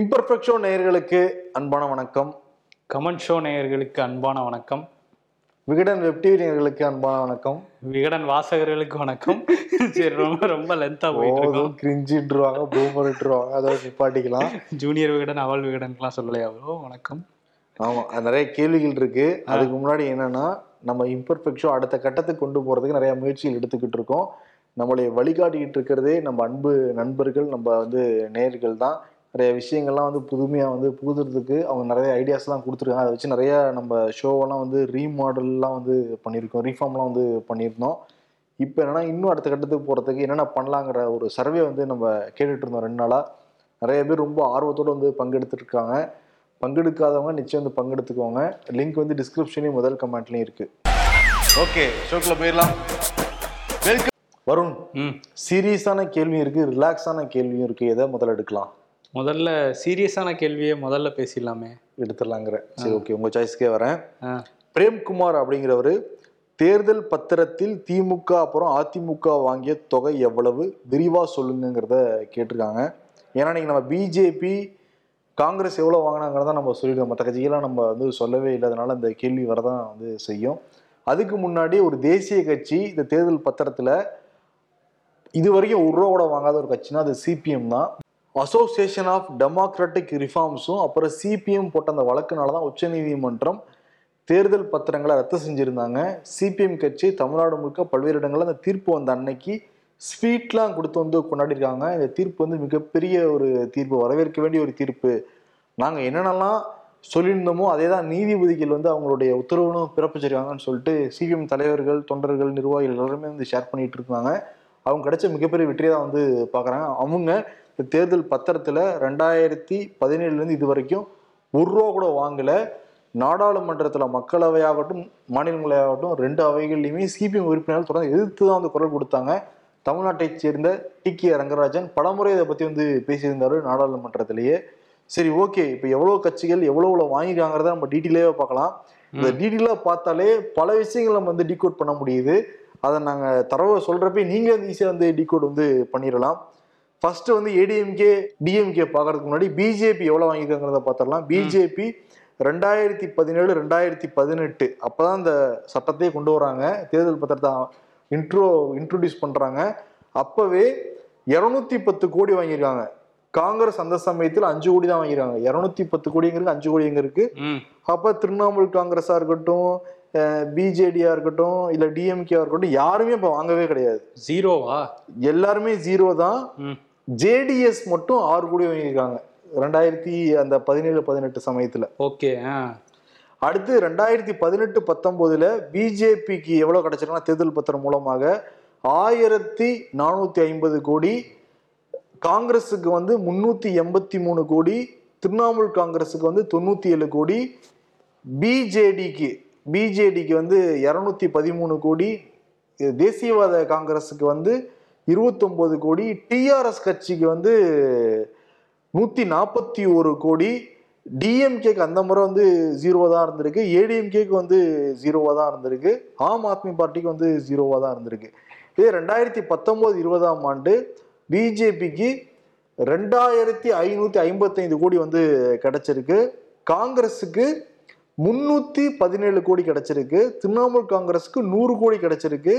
Imperfection நேயர்களுக்கு அன்பான வணக்கம். கமெண்ட் ஷோ நேயர்களுக்கு அன்பான வணக்கம். விகடன் வெப் டிவி நேயர்களுக்கு அன்பான வணக்கம். விகடன் வாசகர்களுக்கு வணக்கம். சரி, ரொம்ப ரொம்ப லென்த்தா போயிடுவோம். கிரிஞ்சிட்டுருவாங்க, பூமரிட்டுருவாங்க, அதாவது நிப்பாட்டிக்கலாம். ஜூனியர் விகடன், அவள் விகடன்லாம் சொல்லலையா? வணக்கம். ஆமாம், நிறைய கேள்விகள் இருக்கு. அதுக்கு முன்னாடி என்னன்னா, நம்ம இம்பர்ஃபெக்ட் ஷோ அடுத்த கட்டத்துக்கு கொண்டு போறதுக்கு நிறைய முயற்சிகள் எடுத்துக்கிட்டு இருக்கோம். நம்மளை வழிகாட்டிக்கிட்டு இருக்கிறதே நம்ம அன்பு நண்பர்கள், நம்ம நேயர்கள் தான். நிறைய விஷயங்கள்லாம் புதுமையாக புகுதுறதுக்கு அவங்க நிறைய ஐடியாஸ்லாம் கொடுத்துருக்காங்க. அதை வச்சு நிறையா நம்ம ஷோவெல்லாம் ரீமாடல்லாம் பண்ணியிருக்கோம், ரீஃபார்ம்லாம் பண்ணியிருந்தோம். இப்போ என்னென்னா, இன்னும் அடுத்த கட்டத்துக்கு போகிறதுக்கு என்னென்ன பண்ணலாங்கிற ஒரு சர்வே நம்ம கேட்டுட்ருந்தோம் 2 நாளாக. நிறைய பேர் ரொம்ப ஆர்வத்தோடு பங்கெடுத்துருக்காங்க. பங்கெடுக்காதவங்க நிச்சயம் பங்கெடுத்துக்கோங்க. லிங்க் டிஸ்கிரிப்ஷன்லேயும் முதல் கமெண்ட்லேயும் இருக்குது. ஓகே, ஷோக்கில் போயிடலாம். வருண், சீரியஸான கேள்வியும் இருக்குது, ரிலாக்ஸான கேள்வியும் இருக்குது. எதை முதல்ல எடுக்கலாம்? முதல்ல சீரியஸான கேள்வியை முதல்ல பேசிடலாமே. எடுத்துடலாங்கிற. சரி, ஓகே, உங்கள் சாய்ஸ்க்கே வரேன். பிரேம்குமார் அப்படிங்கிறவர், தேர்தல் பத்திரத்தில் திமுக அப்புறம் அதிமுக வாங்கிய தொகை எவ்வளவு, விரிவாக சொல்லுங்கிறத கேட்டிருக்காங்க. ஏன்னா இன்றைக்கி நம்ம பிஜேபி காங்கிரஸ் எவ்வளோ வாங்கினாங்கிறதான் நம்ம சொல்லியிருக்கோம். மற்ற கட்சிகளாக நம்ம சொல்லவே இல்லாதனால இந்த கேள்வி வரதான் செய்யும். அதுக்கு முன்னாடி ஒரு தேசிய கட்சி இந்த தேர்தல் பத்திரத்தில் இது வரைக்கும் ஒரு ரூபா கூட வாங்காத ஒரு கட்சின்னா அது சிபிஎம் தான். அசோசியேஷன் ஆஃப் டெமோக்ராட்டிக் ரிஃபார்ம்ஸும் அப்புறம் சிபிஎம் போட்ட அந்த வழக்குனால தான் உச்சநீதிமன்றம் தேர்தல் பத்திரங்களை ரத்து செஞ்சுருந்தாங்க. சிபிஎம் கட்சி தமிழ்நாடு முழுக்க பல்வேறு இடங்களில் அந்த தீர்ப்பு வந்த அன்னைக்கு ஸ்வீட்லாம் கொடுத்து கொண்டாடிருக்காங்க. இந்த தீர்ப்பு மிகப்பெரிய ஒரு தீர்ப்பு, வரவேற்க வேண்டிய ஒரு தீர்ப்பு. நாங்கள் என்னென்னலாம் சொல்லியிருந்தோமோ அதே தான் நீதிபதிகள் அவங்களுடைய உத்தரவுன்னு பிறப்பிச்சிருக்காங்கன்னு சொல்லிட்டு சிபிஎம் தலைவர்கள், தொண்டர்கள், நிர்வாகிகள் எல்லாருமே ஷேர் பண்ணிகிட்டு இருக்காங்க. அவங்க கிடைச்ச மிகப்பெரிய வெற்றியை தான் பார்க்குறாங்க. அவங்க இந்த தேர்தல் பத்திரத்தில் 2017 இது வரைக்கும் ஒரு ரூபா கூட வாங்கலை. நாடாளுமன்றத்தில் மக்களவையாகட்டும், மாநிலங்களாகட்டும், 2 அவைகள்லையுமே சிபிஎம் உறுப்பினர்கள் தொடர்ந்து எதிர்த்து தான் குரல் கொடுத்தாங்க. தமிழ்நாட்டைச் சேர்ந்த டி கே ரங்கராஜன் பலமுறை இதை பற்றி பேசியிருந்தார் நாடாளுமன்றத்திலேயே. சரி, ஓகே, இப்போ எவ்வளோ கட்சிகள் எவ்வளோ வாங்கிக்காங்கிறத நம்ம டீட்டெயிலாகவே பார்க்கலாம். இந்த டீட்டெயிலாக பார்த்தாலே பல விஷயங்கள் நம்ம டிகோட் பண்ண முடியுது. அதை நாங்கள் தரவை சொல்கிறப்ப நீங்கள் ஈஸியாக டிகோட் பண்ணிடலாம். ஃபஸ்ட்டு ஏடிஎம்கே டிஎம்கே பார்க்கறதுக்கு முன்னாடி பிஜேபி எவ்வளோ வாங்கியிருக்காங்கிறத பார்த்துடலாம். பிஜேபி 2017, 2018 அப்போ தான் இந்த சட்டத்தையே கொண்டு வராங்க, தேர்தல் பத்திரத்தை இன்ட்ரோடியூஸ் பண்ணுறாங்க. அப்போவே 210 கோடி வாங்கியிருக்காங்க. காங்கிரஸ் அந்த சமயத்தில் 5 கோடி தான் வாங்கியிருக்காங்க. 210 கோடிங்கிறது 5 கோடிங்க இருக்குது. அப்போ திரிணாமுல் காங்கிரஸாக இருக்கட்டும், பிஜேடியா இருக்கட்டும், இல்ல டிஎம்கே இருக்கட்டும், யாருமே இப்ப வாங்கவே கிடையாது. ஜீரோவா? எல்லாருமே ஜீரோ தான். ஜேடிஎஸ் மட்டும் 6 கோடி வாங்கியிருக்காங்க 2017, 2018 சமயத்துல. ஓகே, அடுத்து 2018, 2019 பிஜேபிக்கு எவ்வளவு கிடைச்சிருக்குன்னா தேர்தல் பத்திரம் மூலமாக 1450 கோடி, காங்கிரஸுக்கு 383 கோடி, திரிணாமுல் காங்கிரஸுக்கு 97 கோடி, பிஜேடிக்கு 213 கோடி, தேசியவாத காங்கிரஸுக்கு 29 கோடி, டிஆர்எஸ் கட்சிக்கு 141 கோடி, டிஎம்கேக்கு அந்த முறை 0 தான் இருந்திருக்கு, ஏடிஎம்கேக்கு 0 தான் இருந்திருக்கு, ஆம் ஆத்மி பார்ட்டிக்கு 0 தான் இருந்திருக்கு. இதே 2019, 2020 பிஜேபிக்கு 2555 கோடி கிடைச்சிருக்கு, காங்கிரஸுக்கு 317 கோடி கிடைச்சிருக்கு, திரிணாமுல் காங்கிரஸுக்கு 100 கோடி கிடைச்சிருக்கு.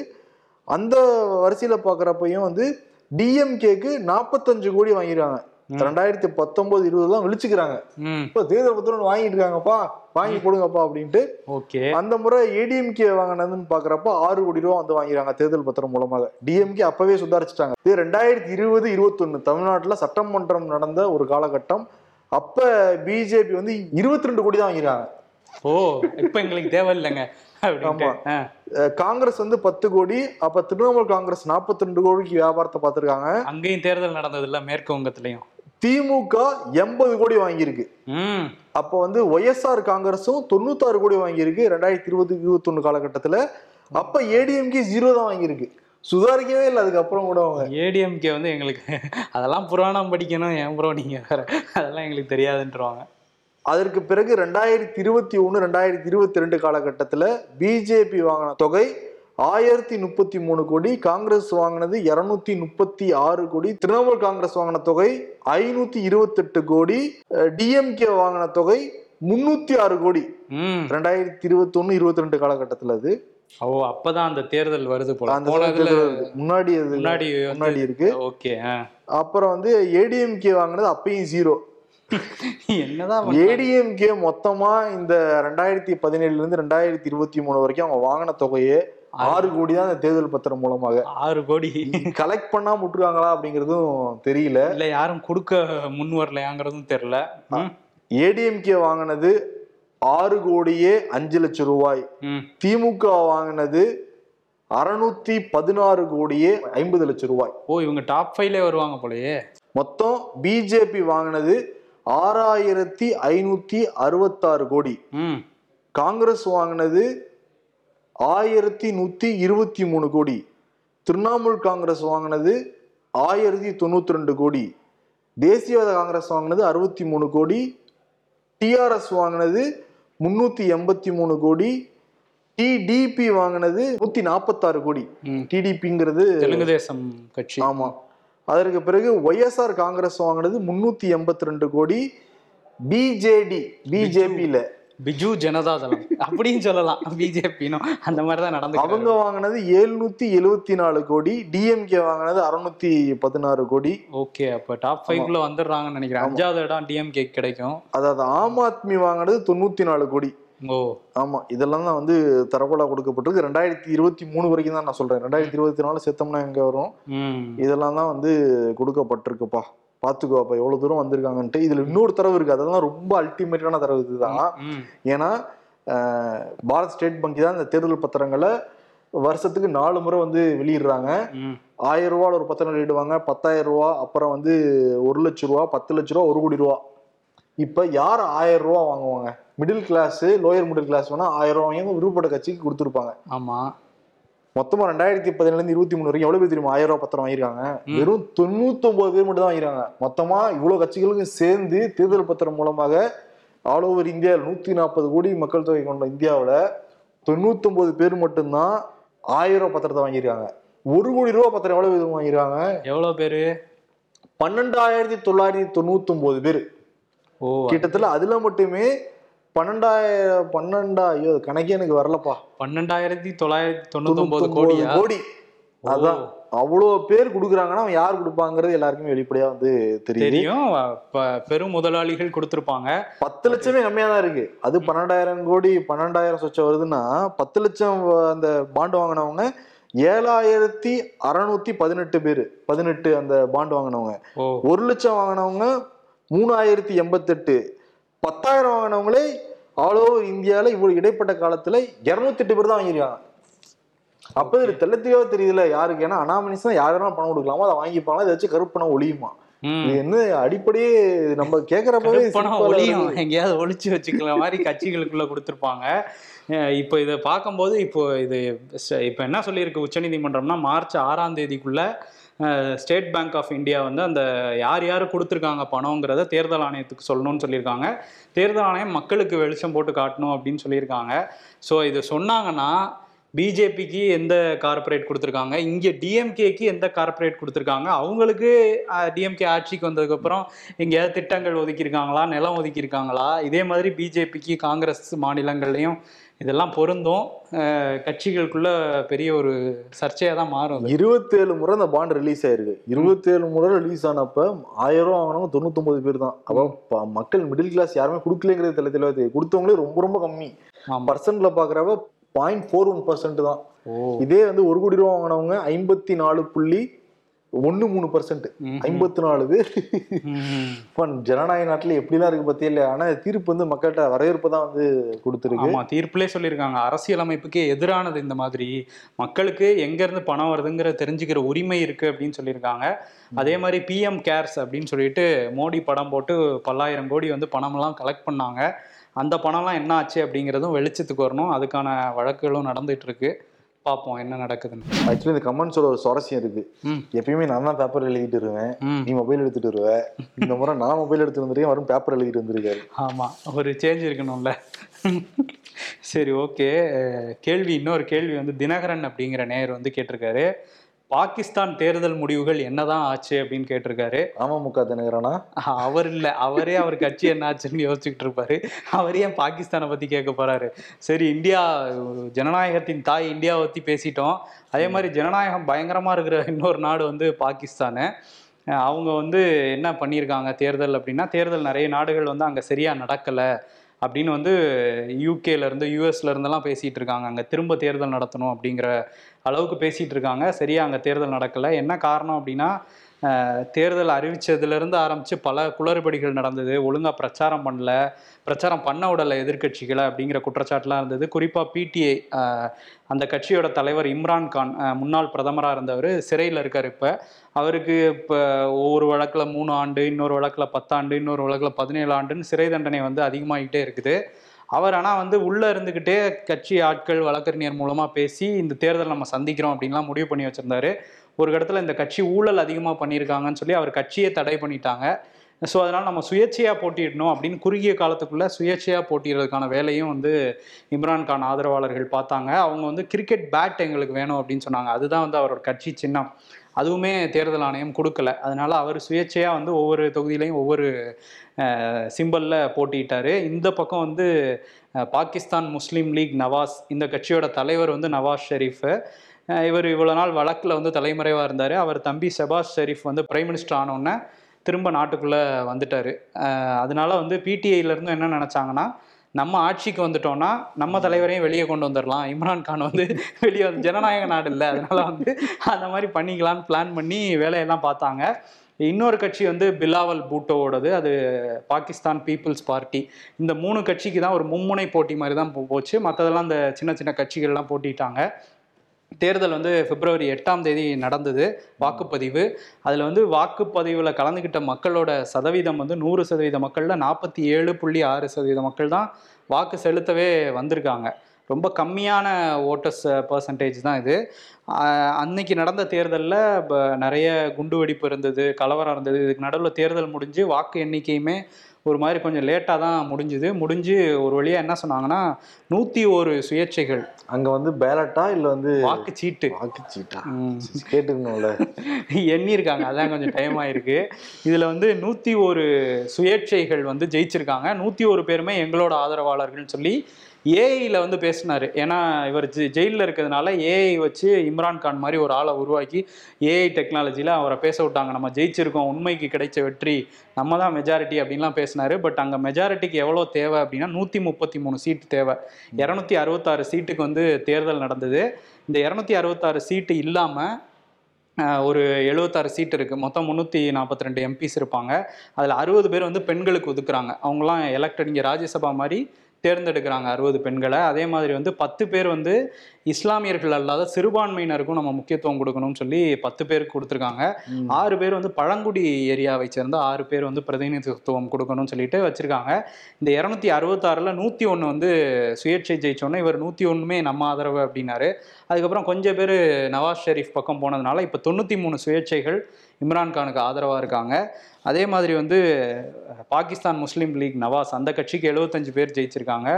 அந்த வரிசையில பாக்குறப்பையும் டிஎம்கேக்கு 45 கோடி வாங்கிருக்காங்க 2019, 2020 தான் வெளிச்சுக்கிறாங்க. இப்போ தேர்தல் பத்திரம் வாங்கிட்டு இருக்காங்கப்பா, வாங்கி கொடுங்கப்பா அப்படின்ட்டு. அந்த முறை ஏடிஎம்கே வாங்கினதுன்னு பாக்குறப்ப 6 கோடி ரூபா வாங்கிருக்காங்க தேர்தல் பத்திரம் மூலமாக. டிஎம்கே அப்பவே சுதாரிச்சுட்டாங்க. இது 2020, 2021 தமிழ்நாட்டுல சட்டமன்றம் நடந்த ஒரு காலகட்டம். அப்ப பிஜேபி 22 கோடி தான் வாங்கிறாங்க. ஓ, இப்ப எங்களுக்கு தேவையில்லைங்க. காங்கிரஸ் 10 கோடி, அப்ப திரிணாமுல் காங்கிரஸ் 42 கோடிக்கு வியாபாரத்தை பார்த்திருக்காங்க. அங்கேயும் தேர்தல் நடந்தது இல்ல, மேற்கு வங்கத்திலயும். திமுக 80 கோடி வாங்கியிருக்கு. அப்ப YSR காங்கிரஸும் 96 கோடி வாங்கியிருக்கு 2020, 2021 காலகட்டத்துல. அப்ப ஏடிஎம்கே 0 தான் வாங்கியிருக்கு. சுதாரிக்கவே இல்லை. அதுக்கப்புறம் கூட ஏடிஎம்கே எங்களுக்கு அதெல்லாம் புராணம் படிக்கணும், ஏன் ப்ரோ நீங்க வேற, அதெல்லாம் எங்களுக்கு தெரியாதுன்றவாங்க. அதற்கு பிறகு 2021, 2022 காலகட்டத்தில் பிஜேபி வாங்கின தொகை 1033 கோடி, காங்கிரஸ் வாங்கினது 236 கோடி, திரிணாமுல் காங்கிரஸ் வாங்கின தொகை 528 கோடி, டிஎம்கே வாங்கின தொகை 306 கோடி 2021-22 காலகட்டத்தில். அது அப்பதான் அந்த தேர்தல் வருது போல, முன்னாடி இருக்கு. அப்புறம் வந்து ஏடிஎம்கே வாங்கினது அப்பயும் 0. என்னதான் ஏடிஎம்கே மொத்தமா இந்த 2017 2023 வரைக்கும் அவங்க வாங்கின தொகையே 6 கோடி தான். இந்த தேர்தல் பத்திரம் மூலமாக 6 கோடி கலெக்ட் பண்ணாம விட்டுருக்காங்களா அப்படிங்கறதும் தெரியல, இல்ல யாரும் கொடுக்க முன் வரலையாங்கிறதும் தெரியல. ஏடிஎம்கே வாங்கினது 6 கோடியே 5 லட்சம் ரூபாய், திமுக வாங்கினது 616 கோடியே 50 லட்சம் ரூபாய். ஓ, இவங்க டாப் 5ல வருவாங்க போலயே. மொத்தம் பிஜேபி வாங்கினது 6566 கோடி, காங்கிரஸ் வாங்கினது 1123 கோடி, திரிணாமுல் காங்கிரஸ் வாங்கினது 1092 கோடி, தேசியவாத காங்கிரஸ் வாங்கினது 63 கோடி, டிஆர்எஸ் வாங்கினது 383 கோடி, டிடிபி வாங்கினது 146 கோடி. டிடிபிங்கிறது தெலுங்கு தேசம் கட்சி. ஆமா. அதற்கு பிறகு ஒய்எஸ்ஆர் காங்கிரஸ் வாங்கினது 382 கோடி, பிஜேபியில பிஜு ஜனதா தளம் அப்படின்னு சொல்லலாம், பிஜேபி அந்த மாதிரிதான் நடந்தது. அவங்க வாங்கினது 774 கோடி, டிஎம்கே வாங்கினது 616 கோடி. ஓகே, அப்ப டாப் 5க்குள்ள வந்துடுறாங்கன்னு நினைக்கிறேன். 5வது இடம் டிஎம்கே கிடைக்கும். அதாவது ஆம் ஆத்மி வாங்கினது 94 கோடி. ஓ ஆமா, இதெல்லாம் தான் வந்து தரப்பலா கொடுக்கப்பட்டிருக்கு 2023 வரைக்கும் தான் நான் சொல்றேன். 2024 சேர்த்தோம்னா எங்க வரும்? இதெல்லாம் தான் வந்து கொடுக்கப்பட்டிருக்குப்பா. பாத்துக்குவாப்பா எவ்வளவு தூரம் வந்திருக்காங்கன்ட்டு. இதுல இன்னொரு தரவு இருக்கு, அதெல்லாம் ரொம்ப அல்டிமேட்டான தரவு இதுதான். ஏன்னா பாரத் ஸ்டேட் வங்கி தான் இந்த தேர்தல் பத்திரங்களை வருஷத்துக்கு 4 முறை வந்து வெளியிடுறாங்க. 1000 ரூபால ஒரு பத்திரம் வெளியிடுவாங்க, 10,000 ரூபா, அப்புறம் வந்து 1 லட்சம் ரூபா, 10 லட்சம் ரூபா, 1 கோடி ரூபா. இப்ப யார் 1000 ரூபா வாங்குவாங்க? Middle class, lower middle class வேணா 1000 ரூபாயும் விருப்பப்பட்ட கட்சிக்கு கொடுத்துருப்பாங்க. ஆமா, மொத்தமா 2017-23 வரைக்கும் எவ்வளவு பேர் தெரியுமா 1000 ரூபா பத்திரம் வாங்கிருக்காங்க? வெறும் 99 பேர் மட்டும் தான் வாங்கிருக்காங்க. மொத்தமா இவ்வளவு கட்சிகளுக்கும் சேர்ந்து தேர்தல் பத்திரம் மூலமாக ஆல் ஓவர் இந்தியா 140 கோடி மக்கள் தொகை கொண்ட இந்தியாவில 99 பேர் மட்டும்தான் 1000 ரூபா பத்திரத்தை வாங்கியிருக்காங்க. 1 கோடி ரூபா பத்திரம் எவ்வளவு பேர் வாங்கிருக்காங்க? எவ்வளவு பேரு? 12,999 பேர் கிட்டத்துல. அதுல மட்டுமே 12,000 கணக்கே எனக்கு வரலப்பா. 12,999 கோடி. அதான் அவ்வளோ பேர் கொடுக்குறாங்கன்னா அவன் யார் கொடுப்பாங்கிறது எல்லாருக்குமே வெளிப்படையா வந்து தெரியும். பெரும் முதலாளிகள் கொடுத்துருப்பாங்க. 10 லட்சமே கம்மியா தான் இருக்கு. அது 12,000 கோடி 12,000 சொச்சம் வருதுன்னா 10 லட்சம் அந்த பாண்டு வாங்கினவங்க 7,618 பேர் 18 அந்த பாண்டு வாங்கினவங்க. 1 லட்சம் வாங்கினவங்க 3,088, 10,000 வாங்கினவங்களே ஆல் ஓவர் இந்தியாவில இவ்வளவு இடைப்பட்ட காலத்துல 208 பேர் தான் வாங்கிருக்காங்க. அப்ப இது தெல்ல தெளிவா தெரியுதுல யாருக்கு. ஏன்னா அனாமனிஸ் தான் யார் வேணாலும் பணம் கொடுக்கலாமோ, அதை வாங்கிப்பாங்களா, இதை வச்சு கருப்பு பணம் ஒழியுமா? இது என்ன அடிப்படையே நம்ம கேட்கறப்பவே பணம் ஒழியும், எங்கேயாவது ஒழிச்சு வச்சுக்கிற மாதிரி கட்சிகளுக்குள்ள கொடுத்துருப்பாங்க. இப்போ இதை பார்க்கும்போது இப்போ என்ன சொல்லியிருக்கு உச்சநீதிமன்றம்னா, மார்ச் 6ஆம் தேதிக்குள்ள ஸ்டேட் பேங்க் ஆஃப் இந்தியா வந்து அந்த யார் கொடுத்துருக்காங்க பணங்கிறத தேர்தல் ஆணையத்துக்கு சொல்லணும்னு சொல்லியிருக்காங்க. தேர்தல் ஆணையம் மக்களுக்கு வெளிச்சம் போட்டு காட்டணும் அப்படின்னு சொல்லியிருக்காங்க. ஸோ இது சொன்னாங்கன்னா பிஜேபிக்கு எந்த கார்பரேட் கொடுத்துருக்காங்க, இங்கே டிஎம்கேக்கு எந்த கார்பரேட் கொடுத்துருக்காங்க, அவங்களுக்கு டிஎம்கே ஆட்சிக்கு வந்ததுக்கப்புறம் எங்கேயாவது திட்டங்கள் ஒதுக்கியிருக்காங்களா, நிலம் ஒதுக்கியிருக்காங்களா, இதே மாதிரி பிஜேபிக்கு காங்கிரஸ் மாநிலங்கள்லையும் இதெல்லாம் பொருந்தும். கட்சிகளுக்குள்ள பெரிய ஒரு சர்ச்சையாக தான் மாறும். 27 முறை அந்த பாண்ட் ரிலீஸ் ஆயிருக்கு. 27 முறை ரிலீஸ் ஆனப்ப 1000 ரூபா வாங்கினவங்க 99 பேர் தான். அப்போ மக்கள் மிடில் கிளாஸ் யாருமே கொடுக்கலங்கிறது தெளிவா தெரியுது. கொடுத்தவங்களே ரொம்ப ரொம்ப கம்மி. பர்சன்ட்ல பாக்குறப்ப 0.41% தான். இதே வந்து 1 கோடி ரூபா வாங்கினவங்க 54.13%. 54 பேர். இப்போ ஜனநாயக நாட்டில் எப்படிலாம் இருக்கு பத்தி இல்லை. ஆனா தீர்ப்பு வந்து மக்கள்கிட்ட வரவேற்பு தான் வந்து கொடுத்துருக்கு. ஆமா, தீர்ப்புலேயே சொல்லியிருக்காங்க அரசியலமைப்புக்கு எதிரானது இந்த மாதிரி. மக்களுக்கு எங்க இருந்து பணம் வருதுங்கிற தெரிஞ்சுக்கிற உரிமை இருக்கு அப்படின்னு சொல்லியிருக்காங்க. அதே மாதிரி PM கேர்ஸ் அப்படின்னு சொல்லிட்டு மோடி படம் போட்டு 10,000 கோடி வந்து பணம்லாம் கலெக்ட் பண்ணாங்க. அந்த பணம்லாம் என்ன ஆச்சு அப்படிங்கிறதும் வெளிச்சத்துக்கு வரணும். அதுக்கான வழக்குகளும் நடந்துட்டு இருக்கு. பார்ப்போம் என்ன நடக்குதுன்னு. ஆக்சுவலி இந்த கமெண்ட்ஸோட ஒரு சுவாரஸ்யம் இருக்கு. எப்பயுமே நான் தான் பேப்பர் எழுதிட்டு இருவேன், நீ மொபைல் எடுத்துட்டு வருவேன். இந்த முறை நான் மொபைல் எடுத்துட்டு வந்துருக்கேன், வரும் பேப்பர் எழுதிட்டு வந்திருக்காரு. ஆமா, ஒரு சேஞ்ச் இருக்கணும்ல. சரி, ஓகே. கேள்வி, இன்னொரு கேள்வி வந்து தினகரன் அப்படிங்கிற நேயர் வந்து கேட்டிருக்காரு, பாகிஸ்தான் தேர்தல் முடிவுகள் என்னதான் ஆச்சு அப்படின்னு கேட்டிருக்காரு. அமமுக தினகரனா? அவர் இல்லை, அவரே அவர் கட்சி என்ன ஆச்சுன்னு யோசிச்சுட்டு இருப்பாரு. அவர் ஏன் பாகிஸ்தானை பற்றி கேட்க போறாரு? சரி, இந்தியா ஜனநாயகத்தின் தாய் இந்தியாவை பற்றி பேசிட்டோம். அதே மாதிரி ஜனநாயகம் பயங்கரமாக இருக்கிற இன்னொரு நாடு வந்து பாகிஸ்தானு. அவங்க வந்து என்ன பண்ணியிருக்காங்க தேர்தல் அப்படின்னா, தேர்தல் நிறைய நாடுகள் வந்து அங்கே சரியாக நடக்கலை அப்படின்னு வந்து யூகேலேருந்து யூஎஸ்லேருந்தெல்லாம் பேசிகிட்டு இருக்காங்க. அங்கே திரும்ப தேர்தல் நடத்தணும் அப்படிங்கிற அளவுக்கு பேசிகிட்டு இருக்காங்க. சரியாக அங்கே தேர்தல் நடக்கலை. என்ன காரணம் அப்படின்னா, தேர்தல் அறிவித்ததுலேருந்து ஆரம்பித்து பல குளறுபடிகள் நடந்தது. ஒழுங்காக பிரச்சாரம் பண்ணல, பிரச்சாரம் பண்ண விடலை எதிர்கட்சிகளை அப்படிங்கிற குற்றச்சாட்டுலாம் இருந்தது. குறிப்பாக பிடிஐ, அந்த கட்சியோட தலைவர் இம்ரான் கான், முன்னாள் பிரதமராக இருந்தவர், சிறையில் இருக்கார். இப்போ அவருக்கு இப்போ ஒரு வழக்கில் 3 ஆண்டு, இன்னொரு வழக்கில் 10 ஆண்டு, இன்னொரு வழக்கில் 17 ஆண்டுன்னு சிறை தண்டனை வந்து அதிகமாகிட்டே இருக்குது. அவர் ஆனால் வந்து உள்ளே இருந்துக்கிட்டே கட்சி ஆட்கள் வழக்கறிஞர் மூலமாக பேசி இந்த தேர்தல் நம்ம சந்திக்கிறோம் அப்படின்லாம் முடிவு பண்ணி வச்சுருந்தாரு. ஒரு இடத்துல இந்த கட்சி ஊழல் அதிகமாக பண்ணியிருக்காங்கன்னு சொல்லி அவர் கட்சியை தடை பண்ணிட்டாங்க. ஸோ அதனால் நம்ம சுயேட்சையாக போட்டிடணும் அப்படின்னு குறுகிய காலத்துக்குள்ளே சுயேட்சையாக போட்டிடுறதுக்கான வேலையும் வந்து இம்ரான்கான் ஆதரவாளர்கள் பார்த்தாங்க. அவங்க வந்து கிரிக்கெட் பேட் எங்களுக்கு வேணும் அப்படின்னு சொன்னாங்க. அதுதான் வந்து அவரோட கட்சி சின்னம். அதுவுமே தேர்தல் ஆணையம் கொடுக்கல. அதனால் அவர் சுயேட்சையாக வந்து ஒவ்வொரு தொகுதியிலையும் ஒவ்வொரு சிம்பலில் போட்டிட்டார். இந்த பக்கம் வந்து பாகிஸ்தான் முஸ்லீம் லீக் நவாஸ், இந்த கட்சியோட தலைவர் வந்து நவாஸ் ஷெரீஃபு. இவர் இவ்வளோ நாள் வழக்கில் வந்து தலைமறைவாக இருந்தார். அவர் தம்பி ஷெஹபாஸ் ஷெரீஃப் வந்து பிரைம் மினிஸ்டர் ஆனோடனே திரும்ப நாட்டுக்குள்ளே வந்துட்டார். அதனால வந்து பிடிஐலேருந்து என்ன நினச்சாங்கன்னா, நம்ம ஆட்சிக்கு வந்துட்டோம்னா நம்ம தலைவரையும் வெளியே கொண்டு வந்துடலாம். இம்ரான்கான் வந்து வெளியே வந்து ஜனநாயக நாடு இல்லை, அதனால வந்து அந்த மாதிரி பண்ணிக்கலான்னு பிளான் பண்ணி வேலையெல்லாம் பார்த்தாங்க. இன்னொரு கட்சி வந்து பிலாவல் பூட்டோவோடது, அது பாகிஸ்தான் பீப்புள்ஸ் பார்ட்டி. இந்த 3 கட்சிக்கு தான் ஒரு மும்முனை போட்டி மாதிரி தான் போச்சு. மற்றதெல்லாம் இந்த சின்ன சின்ன கட்சிகள்லாம் போட்டிட்டாங்க. தேர்தல் வந்து February 8 நடந்தது வாக்குப்பதிவு. அதில் வந்து வாக்குப்பதிவில் கலந்துக்கிட்ட மக்களோட சதவீதம் வந்து 100% மக்களில் 47.6% மக்கள் தான் வாக்கு செலுத்தவே வந்திருக்காங்க. ரொம்ப கம்மியான ஓட்டர்ஸ் பர்சன்டேஜ் தான் இது. அன்னைக்கு நடந்த தேர்தலில் நிறைய குண்டுவெடிப்பு இருந்தது, கலவரம் இருந்தது. இதுக்கு நடுவில் தேர்தல் முடிஞ்சு வாக்கு எண்ணிக்கையுமே ஒரு மாதிரி கொஞ்சம் லேட்டாக தான் முடிஞ்சு ஒரு வழியாக என்ன சொன்னாங்கன்னா, 101 சுயேட்சைகள் அங்கே வந்து பேலட்டா இல்லை வந்து வாக்குச்சீட்டா கேட்டுக்கணும்ல, எண்ணியிருக்காங்க. அதான் கொஞ்சம் டைம் ஆயிருக்கு. இதில் வந்து 101 சுயேட்சைகள் வந்து ஜெயிச்சிருக்காங்க. 101 பேருமே எங்களோட ஆதரவாளர்கள்னு சொல்லி ஏஐயில் வந்து பேசினார். ஏன்னா இவர் ஜெயிலில் இருக்கிறதுனால ஏஐ வச்சு இம்ரான்கான் மாதிரி ஒரு ஆளை உருவாக்கி ஏஐ டெக்னாலஜியில் அவரை பேச விட்டாங்க. நம்ம ஜெயிச்சிருக்கோம், உண்மைக்கு கிடைச்ச வெற்றி, நம்ம தான் மெஜாரிட்டி அப்படின்லாம் பேசினார். பட் அங்கே மெஜாரிட்டிக்கு எவ்வளோ தேவை அப்படின்னா 133 சீட்டு தேவை. 266 சீட்டுக்கு வந்து தேர்தல் நடந்தது. இந்த 266 சீட்டு இல்லாமல் ஒரு 76 சீட் இருக்குது. மொத்தம் 342 எம்பிஸ் இருப்பாங்க. அதில் 60 பேர் வந்து பெண்களுக்கு ஒதுக்குறாங்க. அவங்களாம் எலெக்டட், இங்கே ராஜ்யசபா மாதிரி தேர்ந்தெடுக்கிறாங்க 60 பெண்களை. அதே மாதிரி வந்து 10 பேர் வந்து இஸ்லாமியர்கள் அல்லாத சிறுபான்மையினருக்கும் நம்ம முக்கியத்துவம் கொடுக்கணும்னு சொல்லி 10 பேருக்கு கொடுத்துருக்காங்க. 6 பேர் வந்து பழங்குடி ஏரியாவை சேர்ந்த 6 பேர் வந்து பிரதிநிதித்துவம் கொடுக்கணும்னு சொல்லிட்டு வச்சுருக்காங்க. இந்த 266ல் 101 வந்து சுயேட்சை ஜெயிச்சோன்னா இவர் 101மே நம்ம ஆதரவு அப்படின்னாரு. அதுக்கப்புறம் கொஞ்சம் பேர் நவாஸ் ஷெரீஃப் பக்கம் போனதுனால இப்போ 93 சுயேட்சைகள் இம்ரான்கானுக்கு ஆதரவாக இருக்காங்க. அதே மாதிரி வந்து பாகிஸ்தான் முஸ்லீம் லீக் நவாஸ், அந்த கட்சிக்கு 75 பேர் ஜெயிச்சிருக்காங்க.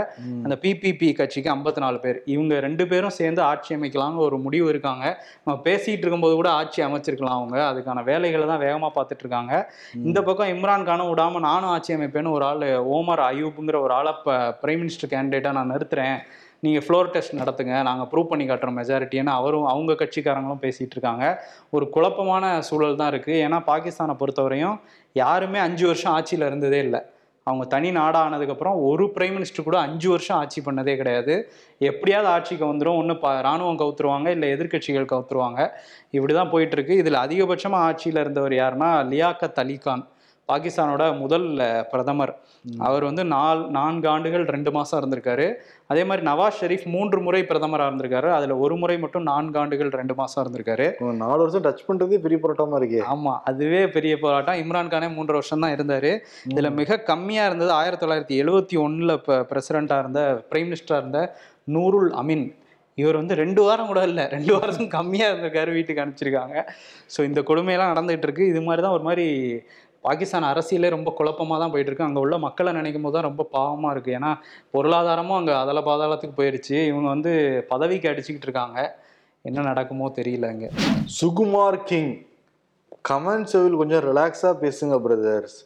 அந்த பிபிபி கட்சிக்கு 54 பேர். இவங்க 2 பேரும் சேர்ந்து ஆட்சி அமைக்கலாம்னு ஒரு முடிவு இருக்காங்க. நம்ம பேசிகிட்டு இருக்கும்போது கூட ஆட்சி அமைச்சிருக்கலாம். அவங்க அதுக்கான வேலைகளை தான் வேகமாக பார்த்துட்டு இருக்காங்க. இந்த பக்கம் இம்ரான்கானும் விடாமல் நானும் ஆட்சி அமைப்பேன்னு ஒரு ஆள், ஓமர் அயூப்ங்கிற ஒரு ஆளை பிரைம் மினிஸ்டர் கேண்டிடேட்டாக நான் நிறுத்துறேன், நீங்கள் ஃப்ளோர் டெஸ்ட் நடத்துங்க, நாங்கள் ப்ரூவ் பண்ணி காட்டுறோம் மெஜாரிட்டின்னு அவரும் அவங்க கட்சிக்காரங்களும் பேசிகிட்டு இருக்காங்க. ஒரு குழப்பமான சூழல் தான் இருக்குது. ஏன்னா பாகிஸ்தானை பொறுத்தவரையும் யாருமே 5 வருஷம் ஆட்சியில் இருந்ததே இல்லை. அவங்க தனி நாடாக ஆனதுக்கப்புறம் ஒரு பிரைம் மினிஸ்டர் கூட 5 வருஷம் ஆட்சி பண்ணதே கிடையாது. எப்படியாவது ஆட்சிக்கு வந்துடும், ஒன்று ராணுவம் கவுத்துருவாங்க இல்லை எதிர்கட்சிகள் கவுத்துருவாங்க. இப்படி தான் போயிட்டுருக்கு. இதில் அதிகபட்சமாக ஆட்சியில் இருந்தவர் யாருன்னா லியாக்கத் அலி கான், பாகிஸ்தானோட முதல் பிரதமர். அவர் வந்து 4 ஆண்டுகள் 2 மாதம் இருந்திருக்காரு. அதே மாதிரி நவாஸ் ஷெரீஃப் 3 முறை பிரதமராக இருந்திருக்காரு. அதில் ஒரு முறை மட்டும் 4 ஆண்டுகள் 2 மாதம் இருந்திருக்காரு. 4 வருஷம் டச் பண்ணுறதே பெரிய போராட்டமாக இருக்கு. ஆமாம், அதுவே பெரிய போராட்டம். இம்ரான்கானே 3 வருஷம் தான் இருந்தார். இதில் மிக கம்மியாக இருந்தது 1971 பிரசிடெண்ட்டாக இருந்த பிரைம் மினிஸ்டராக இருந்த நூருல் அமின். இவர் வந்து 2 வாரம் கூட இல்லை, 2 வாரம் கம்மியாக இருந்திருக்காரு, வீட்டுக்கு அனுப்பிச்சிருக்காங்க. ஸோ இந்த கொடுமையெல்லாம் நடந்துகிட்டு இருக்கு. இது மாதிரி தான் ஒரு மாதிரி பாகிஸ்தான் அரசியலே ரொம்ப குழப்பமாக தான் போயிட்டுருக்கு. அங்கே உள்ள மக்களை நினைக்கும் போது தான் ரொம்ப பாவமாக இருக்குது. ஏன்னா பொருளாதாரமும் அங்கே அதல பாதாளத்துக்கு போயிடுச்சு. இவங்க வந்து பதவிக்கு அடிச்சுக்கிட்டு இருக்காங்க. என்ன நடக்குமோ தெரியல. அங்கே சுகுமார் கிங் கமெண்ட் செவில் கொஞ்சம் ரிலாக்ஸாக பேசுங்க பிரதர்ஸ்.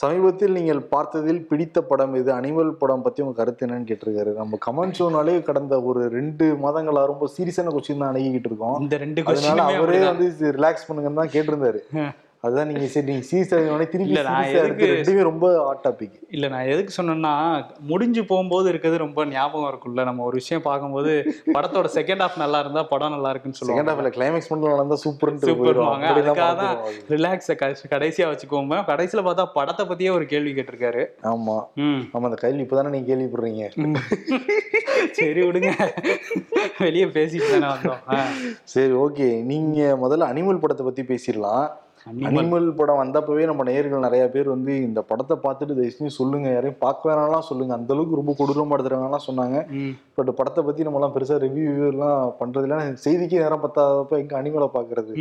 சமீபத்தில் நீங்கள் பார்த்ததில் பிடித்த படம் இது, அனிமல் படம் பற்றி உங்கள் கருத்து என்னன்னு கேட்டிருக்காரு. நம்ம கமெண்ட் ஷோனாலே கடந்த ஒரு 2 மாதங்களா ரொம்ப சீரியஸான கொஸ்டின் தான் அணுகிக்கிட்டு இருக்கோம். இந்த 2 கொஸ்டின் அவரே வந்து ரிலாக்ஸ் பண்ணுங்கன்னு தான் கேட்டிருந்தாரு. அதுதான் நீங்கள் சரி நீங்கள் சீரியஸ் திரும்பி ரெண்டுமே ரொம்ப ஹாட் டாபிக் இல்லை. நான் எதுக்கு சொன்னேன்னா முடிஞ்சு போகும்போது இருக்கிறது ரொம்ப ஞாபகம் இருக்குல்ல. நம்ம ஒரு விஷயம் பார்க்கும்போது படத்தோட செகண்ட் ஹாஃப் நல்லா இருந்தால் படம் நல்லா இருக்குன்னு சொல்லுவோம். செகண்ட் ஹாஃப்ல கிளைமேக்ஸ் மட்டும் நல்லா இருந்தால் சூப்பர்ன்னு போயிடுவாங்க. அதுக்காக தான் ரிலாக்ஸை கடைசியாக வச்சுக்கோங்க. கடைசியில் பார்த்தா படத்தை பற்றியே ஒரு கேள்வி கேட்டிருக்காரு. ஆமாம் ஆமாம், அந்த கேள்வி இப்போ தானே நீங்கள் கேள்விப்படுறீங்க. சரி விடுங்க, வெளியே பேசிட்டு தானே வந்தோம். சரி ஓகே, நீங்கள் முதல்ல அனிமல் படத்தை பற்றி பேசிடலாம். அனிமல் படம் வந்தப்பவே நம்ம நேயர்கள் நிறைய பேர் வந்து இந்த படத்தை பார்த்துட்டு தயவுசெய்து சொல்லுங்க, யாரையும் பார்க்க வேணாம்லாம் சொல்லுங்க, அந்த அளவுக்கு ரொம்ப கொடூரமா எடுத்துறாங்கலாம் சொன்னாங்க. பட் படத்தை பத்தி நம்ம எல்லாம் பெருசா ரிவ்யூலாம் பண்றது இல்லை. செய்திக்கு நேரம் பார்த்தாப்ப எங்க அனிமலை பாக்குறது,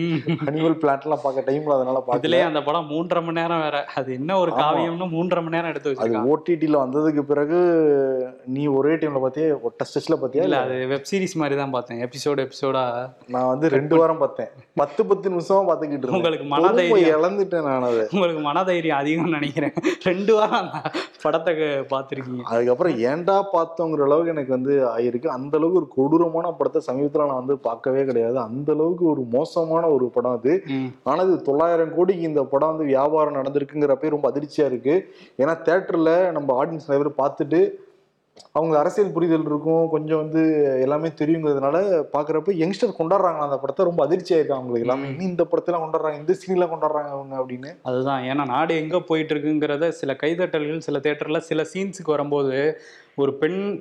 அனிமல் பிளாட் எல்லாம் பார்க்க டைம்ல, அதனால பார்க்கல. அந்த படம் 3.5 மணி நேரம் வேற, அது என்ன ஒரு காவியம்னு 3.5 மணி நேரம் எடுத்து வச்சிருக்காங்க. அது ஓடிடில வந்ததுக்கு பிறகு நீ ஒரே டைம்ல பார்த்தியா, ஒட்ட ஸ்டெச்ல பார்த்தியா? இல்ல, அது வெப் சீரிஸ் மாதிரி தான் பார்த்தேன். எபிசோடா நான் வந்து 2 வாரம் பார்த்தேன். 10 நிமிஷமா பார்த்துக்கிட்டு இருக்கேன். உங்களுக்கு இழந்துட்டேன் நான். அது உங்களுக்கு மனதைரியம் அதிகம் நினைக்கிறேன். 2 வாரம் படத்தை பார்த்துருக்கீங்க. அதுக்கப்புறம் ஏண்டா பார்த்தோங்கிற அளவுக்கு எனக்கு வந்து ஆயிருக்கு. அந்த அளவுக்கு ஒரு கொடூரமான படத்தை சமீபத்தில் நான் வந்து பார்க்கவே கிடையாது. அந்த அளவுக்கு ஒரு மோசமான ஒரு படம் அது. ஆனால் இது 900 கோடிக்கு இந்த படம் வந்து வியாபாரம் நடந்திருக்குங்கிறப்பே ரொம்ப அதிர்ச்சியா இருக்கு. ஏன்னா தியேட்டர்ல நம்ம ஆடியன்ஸ் நிறைய பேர் பார்த்துட்டு அவங்க அரசியல் புரிதல் இருக்கும், கொஞ்சம் வந்து எல்லாமே தெரியுங்கிறதுனால பாக்குறப்ப யங்ஸ்டர் கொண்டாடுறாங்களா அந்த படத்தை, ரொம்ப அதிர்ச்சி ஆயிருக்காங்க அவங்களுக்கு. எல்லாமே இன்னும் இந்த படத்தெல்லாம் கொண்டாடுறாங்க, இந்த சீன்லாம் கொண்டாடுறாங்க அவங்க அப்படின்னு. அதுதான், ஏன்னா நாடு எங்க போயிட்டு இருக்குங்கிறத சில கைதட்டல்கள் சில தியேட்டர்ல சில சீன்ஸுக்கு வரும்போது ஒரு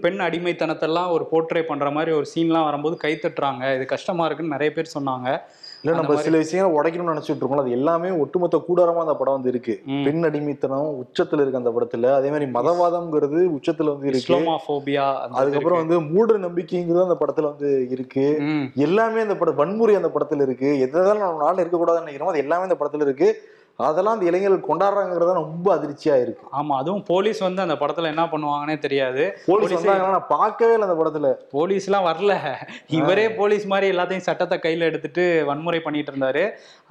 பெண் அடிமைத்தனத்தெல்லாம் ஒரு போர்ட்ரே பண்ற மாதிரி ஒரு சீன்லாம் வரும்போது கை தட்டுறாங்க. இது கஷ்டமா இருக்குன்னு நிறைய பேர் சொன்னாங்க. இல்லை, நம்ம சில விஷயங்கள் உடைக்கணும்னு நினைச்சிட்டு இருக்கோம். அது எல்லாமே ஒட்டுமொத்த கூடாரமா அந்த படம் வந்து இருக்கு. பெண் அடிமைத்தனம் உச்சத்துல இருக்கு அந்த படத்துல. அதே மாதிரி மதவாதம்ங்கிறது உச்சத்துல வந்து இருக்கு. அதுக்கப்புறம் வந்து மூட நம்பிக்கைங்கிறது அந்த படத்துல வந்து இருக்கு. எல்லாமே அந்த படம் வன்முறை அந்த படத்துல இருக்கு. எதாவது நம்ம நாள் இருக்கக்கூடாதுன்னு நினைக்கிறோம், அது எல்லாமே அந்த படத்துல இருக்கு. அதெல்லாம் அந்த இளைஞர்கள் கொண்டாடுறாங்கிறத ரொம்ப அதிர்ச்சியா இருக்கு. ஆமா, அதுவும் போலீஸ் வந்து அந்த படத்துல என்ன பண்ணுவாங்கன்னே தெரியாது. போலீஸ் நான் பார்க்கவே இல்லை அந்த படத்துல. போலீஸ் எல்லாம் வரல, இவரே போலீஸ் மாதிரி எல்லாத்தையும் சட்டத்தை கையில எடுத்துட்டு வன்முறை பண்ணிட்டு இருந்தாரு.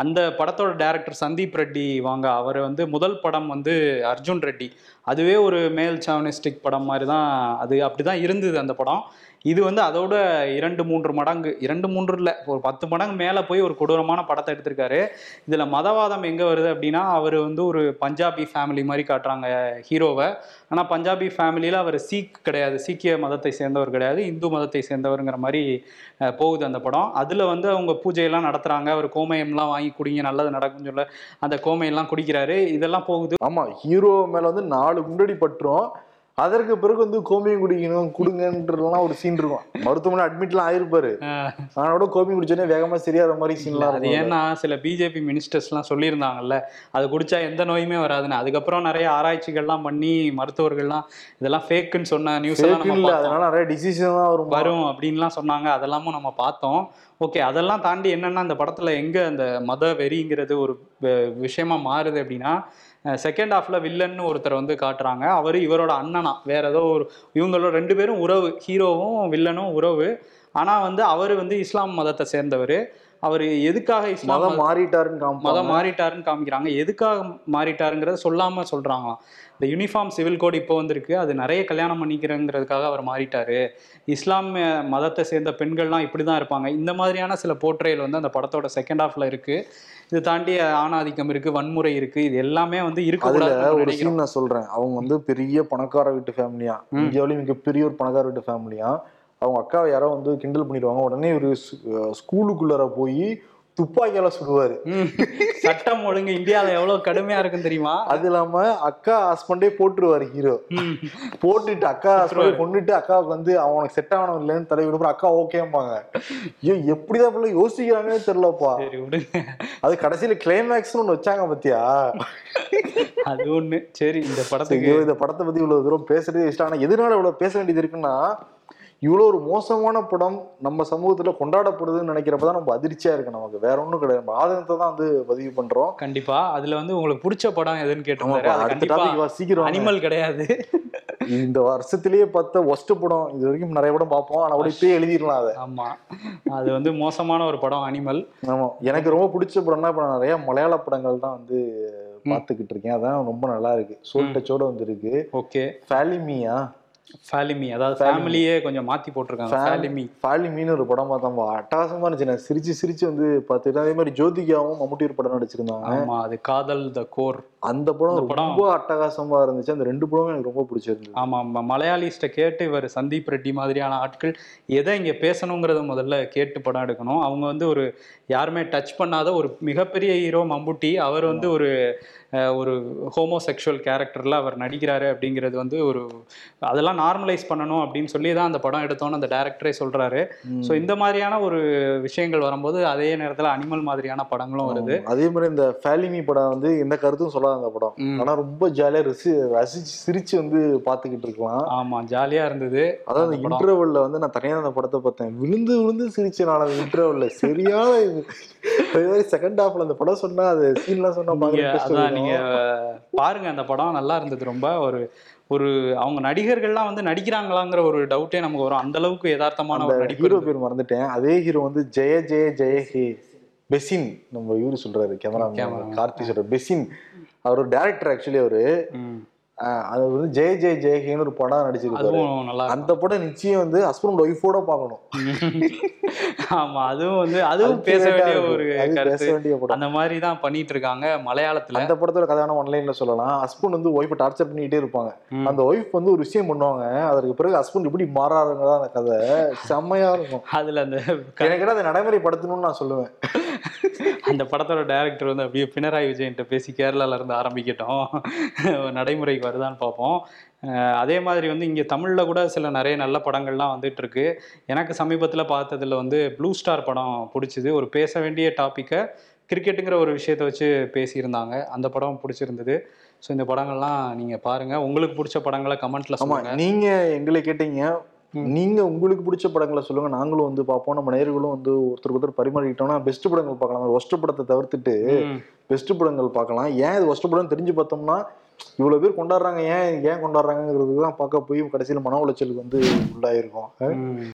அந்த படத்தோட டைரக்டர் சந்தீப் ரெட்டி வாங்க, அவர் வந்து முதல் படம் வந்து அர்ஜுன் ரெட்டி, அதுவே ஒரு மேல் சாவனிஸ்டிக் படம் மாதிரி தான் அது, அப்படிதான் இருந்தது அந்த படம். இது வந்து அதோட 2-3 மடங்கு, 2-3 இல்லை ஒரு 10 மடங்கு மேலே போய் ஒரு கொடூரமான படத்தை எடுத்திருக்காரு. இதில் மதவாதம் எங்கே வருது அப்படின்னா, அவர் வந்து ஒரு பஞ்சாபி ஃபேமிலி மாதிரி காட்டுறாங்க ஹீரோவை. ஆனால் பஞ்சாபி ஃபேமிலியில் அவர் சீக் கிடையாது, சீக்கிய மதத்தை சேர்ந்தவர் கிடையாது, இந்து மதத்தை சேர்ந்தவருங்கிற மாதிரி போகுது அந்த படம். அதில் வந்து அவங்க பூஜையெல்லாம் நடத்துகிறாங்க. அவர் கோமயம்லாம் வாங்கி குடிங்க நல்லது நடக்கும்னு சொல்ல அந்த கோமயம்லாம் குடிக்கிறாரு. இதெல்லாம் போகுது. ஆமாம், ஹீரோ மேலே வந்து 4 குண்டடி பட்டுரும். அதற்கு பிறகு வந்து கோமியம் குடிக்கணும் குடுங்கன்றலாம் ஒரு சீன் இருக்கும். மருத்துவமனை அட்மிட்லாம் ஆயிருப்பாரு, அதனோட கோமியம் குடிச்சோடனே வேகமா சரியாகிற மாதிரி சீன்லாம். அது ஏன்னா சில பிஜேபி மினிஸ்டர்ஸ்லாம் சொல்லியிருந்தாங்கல்ல, அது குடிச்சா எந்த நோயுமே வராதுன்னு. அதுக்கப்புறம் நிறைய ஆராய்ச்சிகள்லாம் பண்ணி மருத்துவர்கள்லாம் இதெல்லாம் ஃபேக்குன்னு சொன்ன நியூஸ் எல்லாம் நம்ம பார்த்தோம். அதனால நிறைய டிசீஸும் வரும் அப்படின்லாம் சொன்னாங்க. அதெல்லாமும் நம்ம பார்த்தோம். ஓகே, அதெல்லாம் தாண்டி என்னன்னா அந்த படத்துல எங்க அந்த மத வெறிங்கிறது ஒரு விஷயமா மாறுது அப்படின்னா, செகண்ட் ஹாஃப்ல வில்லன்னு ஒருத்தர் வந்து காட்டுறாங்க. அவர் இவரோட அண்ணனா வேற ஏதோ ஒரு, இவங்களோட 2 பேரும் உறவு, ஹீரோவும் வில்லனும் உறவு. ஆனா வந்து அவர் வந்து இஸ்லாம் மதத்தை சேர்ந்தவர். அவர் எதுக்காக இஸ்லாம் மாறிட்டாருன்னு காமிக்கிறாங்க. எதுக்காக மாறிட்டாருங்கிறத சொல்லாம சொல்றாங்களாம். இந்த யூனிஃபார்ம் சிவில் கோட் இப்போ வந்திருக்கு, அது நிறைய கல்யாணம் பண்ணிக்கிறேங்கிறதுக்காக அவர் மாறிட்டாரு. இஸ்லாம் மதத்தை சேர்ந்த பெண்கள்லாம் இப்படி தான் இருப்பாங்க. இந்த மாதிரியான சில போர்ட்ரேல் வந்து அந்த படத்தோட செகண்ட் ஹாஃப்ல இருக்கு. இது தாண்டி ஆணாதிக்கம் இருக்கு, வன்முறை இருக்கு, இது எல்லாமே வந்து இருக்கு. நான் சொல்றேன், அவங்க வந்து பெரிய பணக்கார வீட்டு ஃபேமிலியா, இந்தியாவிலேயே மிகப்பெரிய ஒரு பணக்கார வீட்டு ஃபேமிலியா. அவங்க அக்காவை யாரோ வந்து கிண்டல் பண்ணிடுவாங்க. உடனே ஒரு ஸ்கூலுக்குள்ளார போய் துப்பாக்கியால சுடுவாரு. சட்டம் ஒழுங்கு இந்தியாவில் எவ்வளவு கடுமையா இருக்குன்னு தெரியுமா? அது இல்லாம அக்கா ஹஸ்பண்டே போட்டுருவாரு ஹீரோ. போட்டுட்டு அக்கா ஹஸ்பண்டே கொண்டுட்டு அக்காவுக்கு வந்து அவனுக்கு செட் ஆகணும் இல்லைன்னு தலைவி விடுற அக்கா ஓகேம்பாங்க. ஐயோ, எப்படிதான் பிள்ளை யோசிக்கிறாங்கன்னு தெரியலப்பா. அது கடைசியில கிளைமேக்ஸ் ஒண்ணு வச்சாங்க பத்தியா, அது ஒண்ணு. சரி, இந்த படத்தை பத்தி இவ்வளவு தூரம் பேசுறதே இஷ்டம். ஆனா எதனால இவ்வளவு பேச வேண்டியது இருக்குன்னா, இவ்வளோ ஒரு மோசமான படம் நம்ம சமூகத்தில் கொண்டாடப்படுதுன்னு நினைக்கிறப்ப தான் நம்ம அதிர்ச்சியாக இருக்குது. நமக்கு வேற ஒன்றும் கிடையாது, நம்ம ஆதங்கத்தை தான் வந்து பதிவு பண்ணுறோம். கண்டிப்பாக அதில் வந்து உங்களுக்கு பிடிச்ச படம் எதுன்னு கேட்டோம். சீக்கிரம் அனிமல் கிடையாது, இந்த வருஷத்துலேயே பார்த்த ஒஸ்ட் படம். இது வரைக்கும் நிறைய படம் பார்ப்போம், ஆனால் கூட இப்பயே எழுதிடலாம் அதை. ஆமாம், அது வந்து மோசமான ஒரு படம் அனிமல். ஆமாம், எனக்கு ரொம்ப பிடிச்ச படம்னா இப்போ நான் நிறையா மலையாள படங்கள் தான் வந்து பார்த்துக்கிட்டு இருக்கேன். அதான் ரொம்ப நல்லா இருக்கு, சோல் டச்சோட வந்துருக்கு. ஓகே, ஃபாலிமியா ஃபாலிமி, அதாவது ஃபேமிலியே கொஞ்சம் மாற்றி போட்டிருக்காங்க. ஃபாலிமி ஃபாலிமின்னு ஒரு படம் பார்த்தோம், அட்டகாசமாக இருந்துச்சு. நான் சிரிச்சு சிரிச்சு வந்து பார்த்துட்டு, அதே மாதிரி ஜோதிகாவும் மம்முட்டி ஒரு படம் நடிச்சிருந்தாங்க. ஆமாம், அது காதல் த கோர். அந்த படம் ரொம்ப அட்டகாசமாக இருந்துச்சு. அந்த ரெண்டு படமும் எனக்கு ரொம்ப பிடிச்சிருந்துச்சு. ஆமாம், மலையாளிஸ்ட்டை கேட்டு இவர் சந்தீப் ரெட்டி மாதிரியான ஆட்கள் எதை இங்கே பேசணுங்கிறத முதல்ல கேட்டு படம் எடுக்கணும். அவங்க வந்து ஒரு யாருமே டச் பண்ணாத ஒரு மிகப்பெரிய ஹீரோ மம்முட்டி, அவர் வந்து ஒரு ஹோமோசெக்ஷுவல் கேரக்டரில் அவர் நடிக்கிறாரு அப்படிங்கிறது வந்து ஒரு அதெல்லாம் நார்மலைஸ் பண்ணணும் அப்படின்னு சொல்லி தான் அந்த படம் எடுத்தோன்னு அந்த டைரக்டரே சொல்கிறாரு. ஸோ இந்த மாதிரியான ஒரு விஷயங்கள் வரும்போது அதே நேரத்தில் அனிமல் மாதிரியான படங்களும் வருது. அதே மாதிரி இந்த ஃபாலிமி படம் வந்து எந்த கருத்தும் சொல்லாத அந்த படம், ஆனால் ரொம்ப ஜாலியாக ரசிச்சு சிரித்து வந்து பார்த்துக்கிட்டு இருக்கலாம். ஆமாம், ஜாலியாக இருந்தது. அதாவது அந்த இன்டர்வலில் வந்து நான் தனியாக அந்த படத்தை பார்த்தேன், விழுந்து விழுந்து சிரிச்சு நான் அந்த இன்டர்வலில் சரியான செகண்ட் ஹாஃப்ல அந்த படம் சொன்னால் அது சீன்லாம் சொன்னால் பார்க்குறேன். பாருங்க, அந்த படம் நல்லா இருந்தது. ரொம்ப ஒரு அவங்க நடிகர்கள்லாம் வந்து நடிக்கிறாங்களாங்கிற ஒரு டவுட்டே நமக்கு வரும், அந்த அளவுக்கு யதார்த்தமான ஒரு நடிகர். பேர் மறந்துட்டேன், அதே ஹீரோ வந்து ஜெய ஜெய ஜெய ஹே பெசின், நம்ம இவரு சொல்றாரு கேமரா கார்த்தி சொல்ற பெசின், அவர் ஒரு டைரக்டர். ஆக்சுவலி அவரு அது வந்து ஜெய ஜெய ஜெய ஹேன்னு ஒரு படம் நடிச்சிருக்காரு. அந்த படம் நிச்சயம் வந்து ஹஸ்பண்ட் ஒய்ஃபோட பார்க்கணும். ஆமா, அதுவும் பேச வேண்டிய ஒரு கருத்து. அந்த மாதிரி தான் பண்ணிட்டு இருக்காங்க மலையாளத்துல. அந்த படத்தோட கதையான ஆன்லைன்ல சொல்லலாம், ஹஸ்பண்ட் வந்து ஒய்ஃபை டார்ச்சர் பண்ணிக்கிட்டே இருப்பாங்க. அந்த ஒய்ஃப் வந்து ஒரு விஷயம் பண்ணுவாங்க, அதற்கு பிறகு ஹஸ்பண்ட் எப்படி மாறாருங்க தான் அந்த கதை செம்மையா இருக்கும். அதுல அந்த எனக்கு அதை நடைமுறைப்படுத்தணும்னு நான் சொல்லுவேன். அந்த படத்தோட டைரக்டர் வந்து அப்படியே பினராயி விஜயன்கிட்ட பேசி கேரளால இருந்து ஆரம்பிக்கட்டும், நடைமுறைக்கு வருதான்னு பார்ப்போம். அதே மாதிரி வந்து இங்கே தமிழில் கூட சில நிறைய நல்ல படங்கள்லாம் வந்துட்டுருக்கு. எனக்கு சமீபத்தில் பார்த்ததில் வந்து ப்ளூ ஸ்டார் படம் பிடிச்சிது. ஒரு பேச வேண்டிய டாப்பிக்கை கிரிக்கெட்டுங்கிற ஒரு விஷயத்தை வச்சு பேசியிருந்தாங்க, அந்த படம் பிடிச்சிருந்தது. ஸோ இந்த படங்கள்லாம் நீங்கள் பாருங்கள். உங்களுக்கு பிடிச்ச படங்களை கமெண்ட்டில் சொல்லுங்கள். நீங்கள் எங்களை கேட்டீங்க, நீங்கள் உங்களுக்கு பிடிச்ச படங்களை சொல்லுங்கள், நாங்களும் வந்து பார்ப்போம். நம்ம நேயர்களும் வந்து ஒருத்தருக்கு ஒருத்தர் பரிமாறிக்கிட்டோம்னா பெஸ்ட் படங்கள் பார்க்கலாம். ஒஸ்ட் படத்தை தவிர்த்துட்டு பெஸ்ட் படங்கள் பார்க்கலாம். ஏன் இது ஒஸ்ட் படம்னு தெரிஞ்சு பார்த்தோம்னா இவ்வளவு பேர் கொண்டாடுறாங்க, ஏன் கொண்டாடுறாங்கிறதுக்கு தான் பார்க்க போய் கடைசியில் மன உளைச்சலுக்கு வந்து உள்ளாயிருக்கும்.